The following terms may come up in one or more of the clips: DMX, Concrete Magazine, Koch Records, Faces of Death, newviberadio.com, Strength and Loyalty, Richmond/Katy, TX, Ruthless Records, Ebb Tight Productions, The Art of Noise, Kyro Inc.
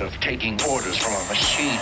habit of taking orders from a machine.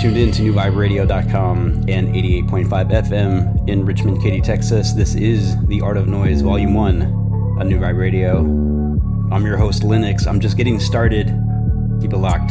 Tuned in to newviberadio.com and 88.5 FM in Richmond, Katy, Texas. This is The Art of Noise, Volume 1 on New Vibe Radio. I'm your host, Linux. I'm just getting started. Keep it locked.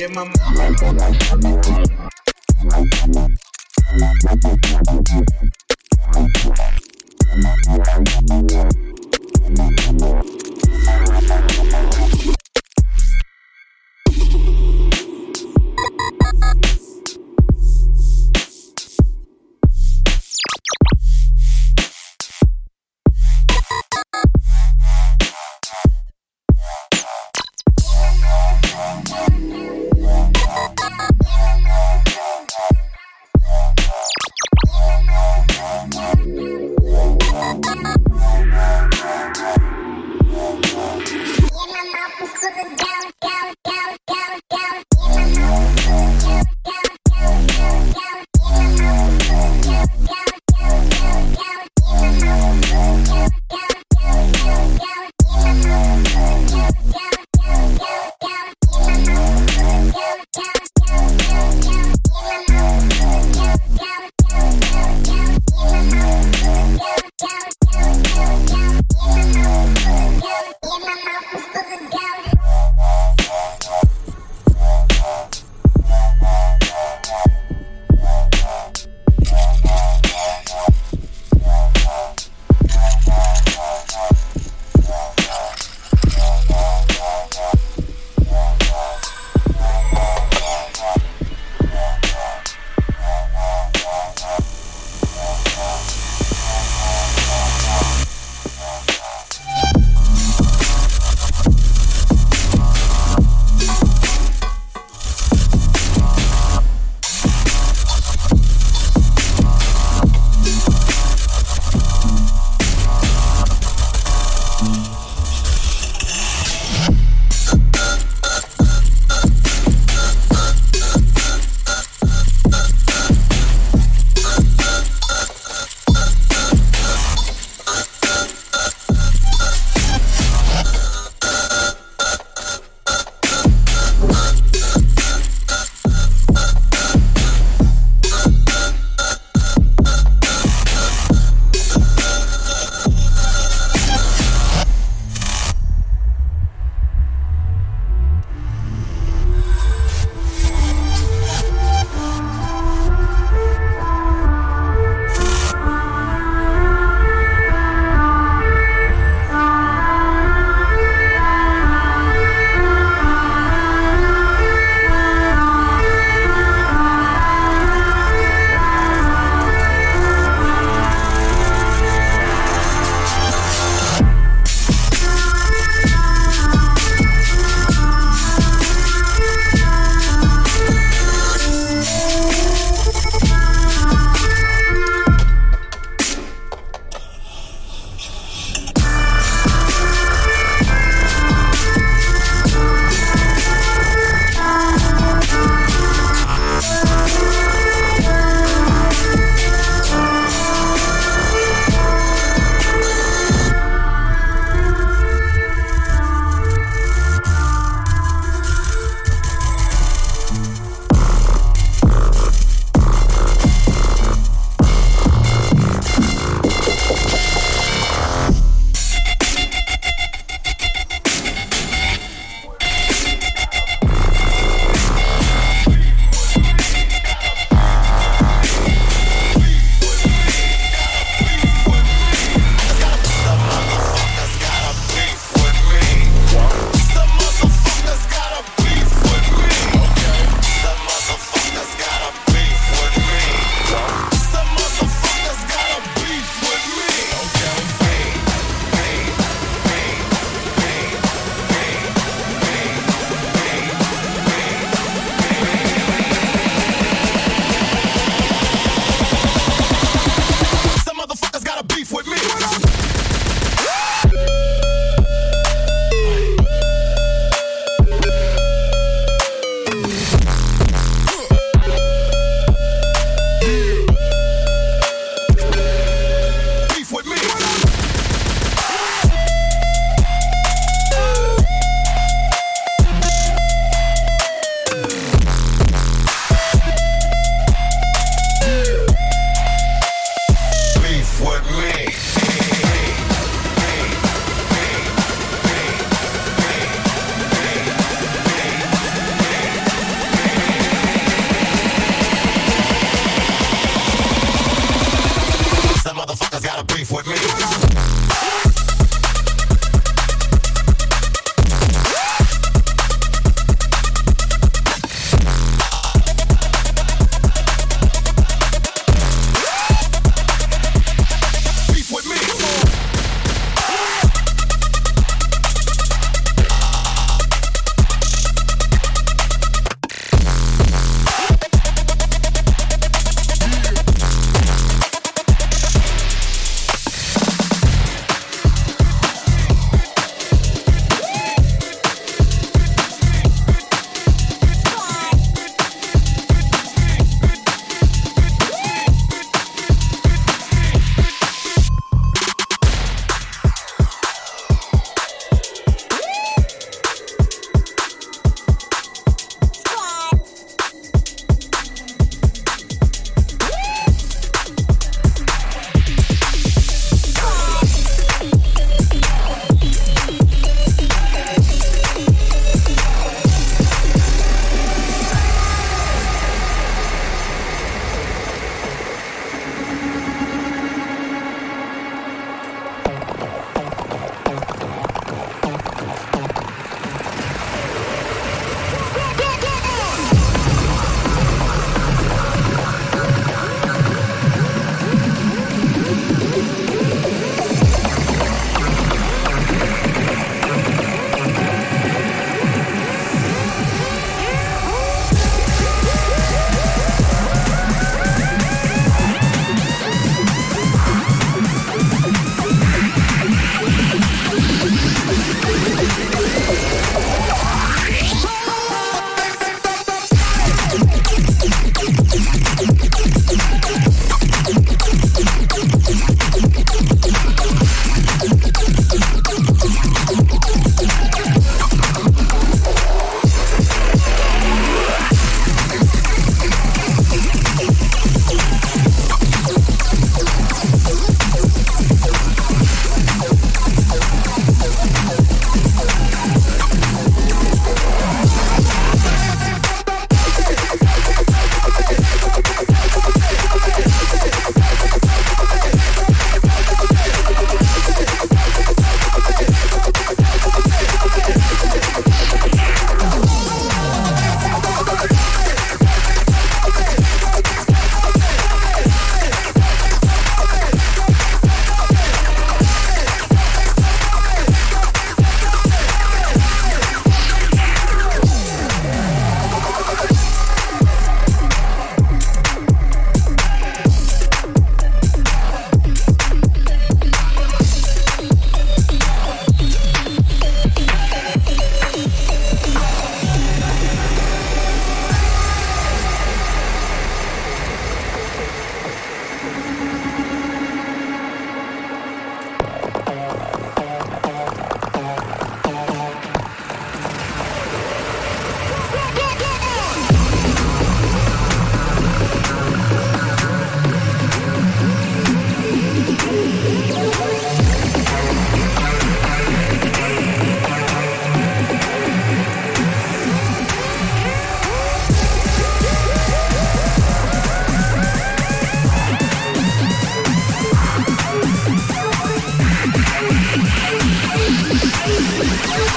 Yeah, mama.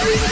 Let's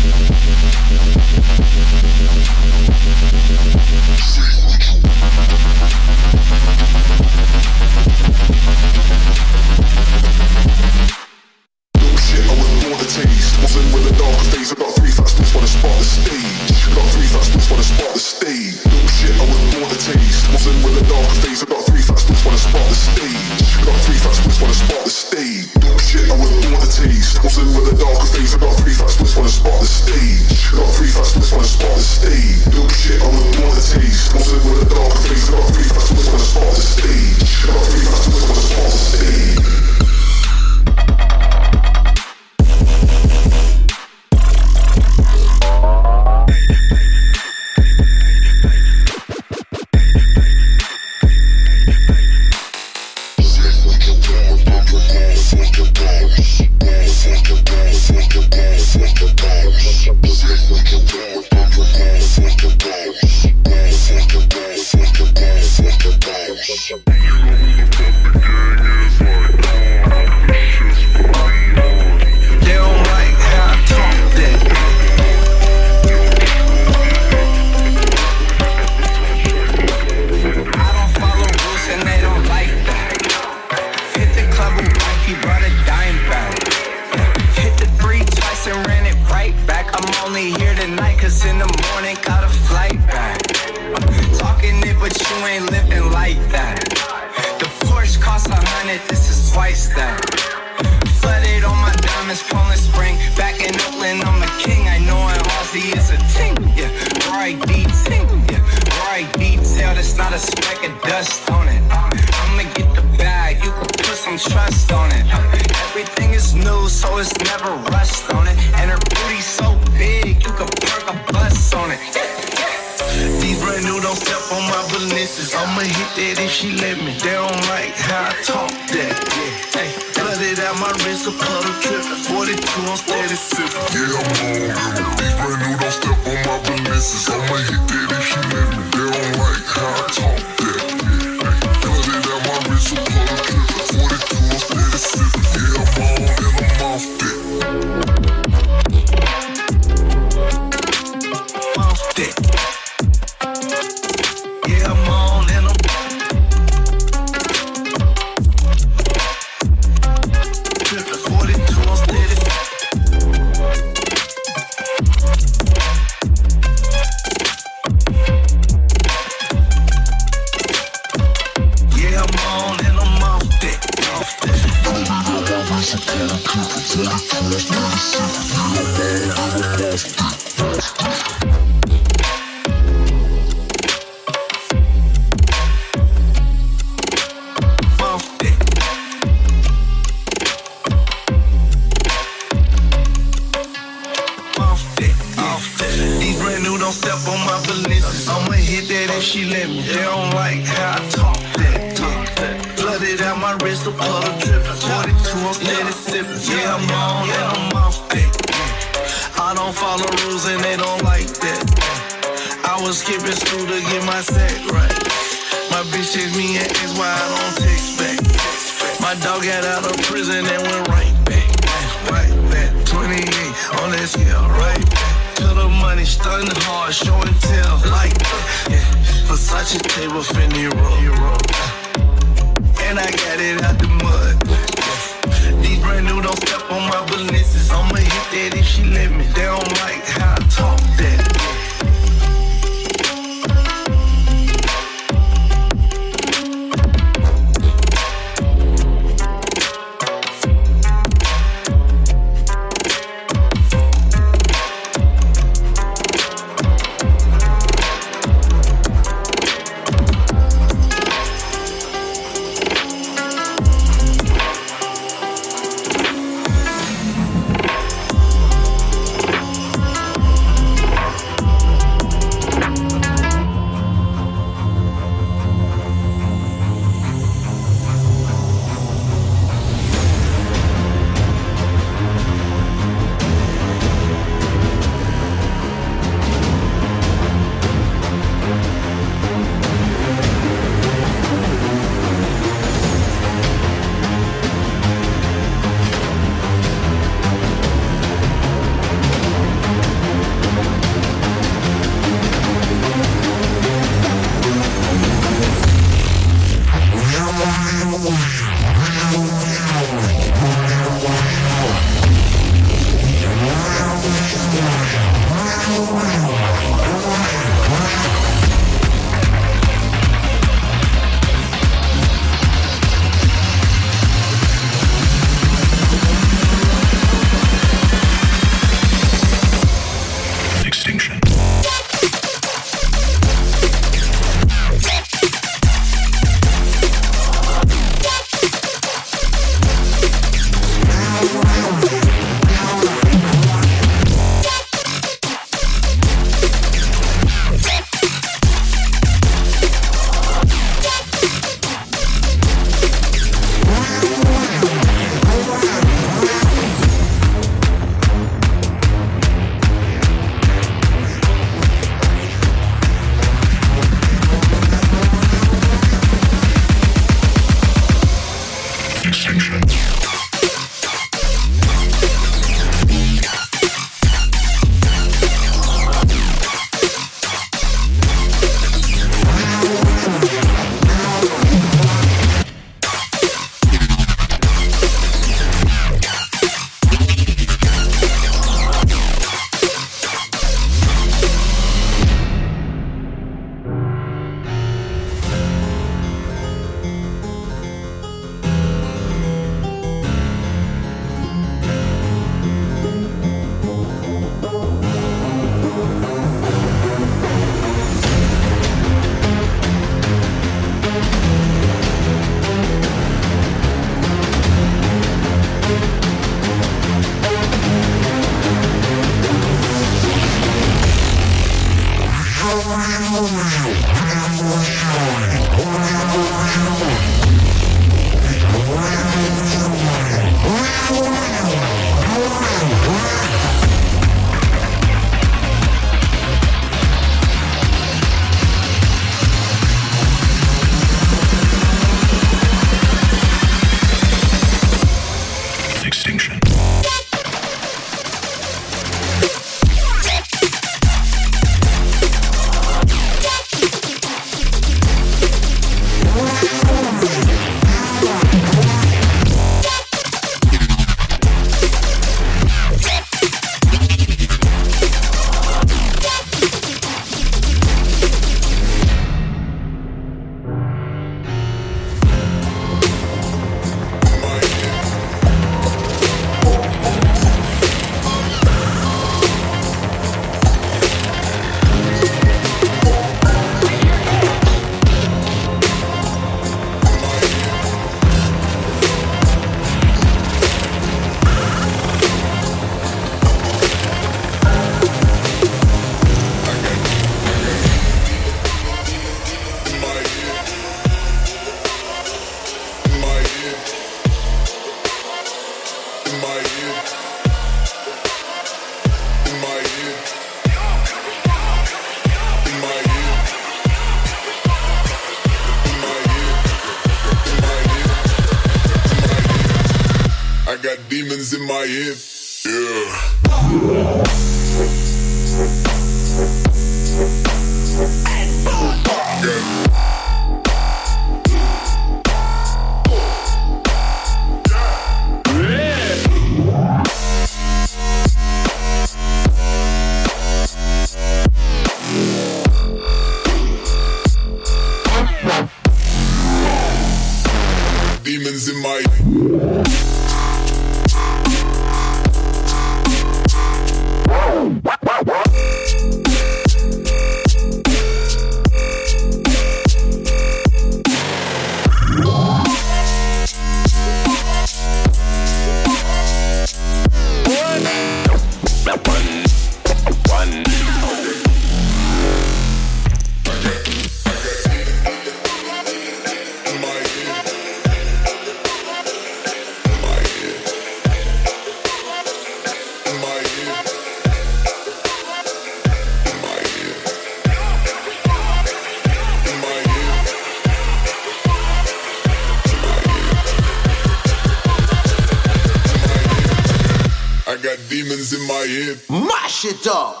Mash it up!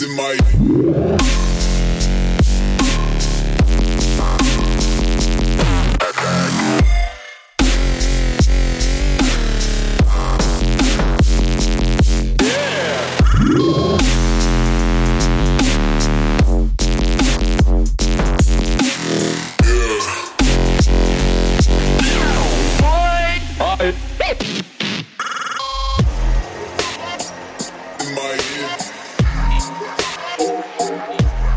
In my ear.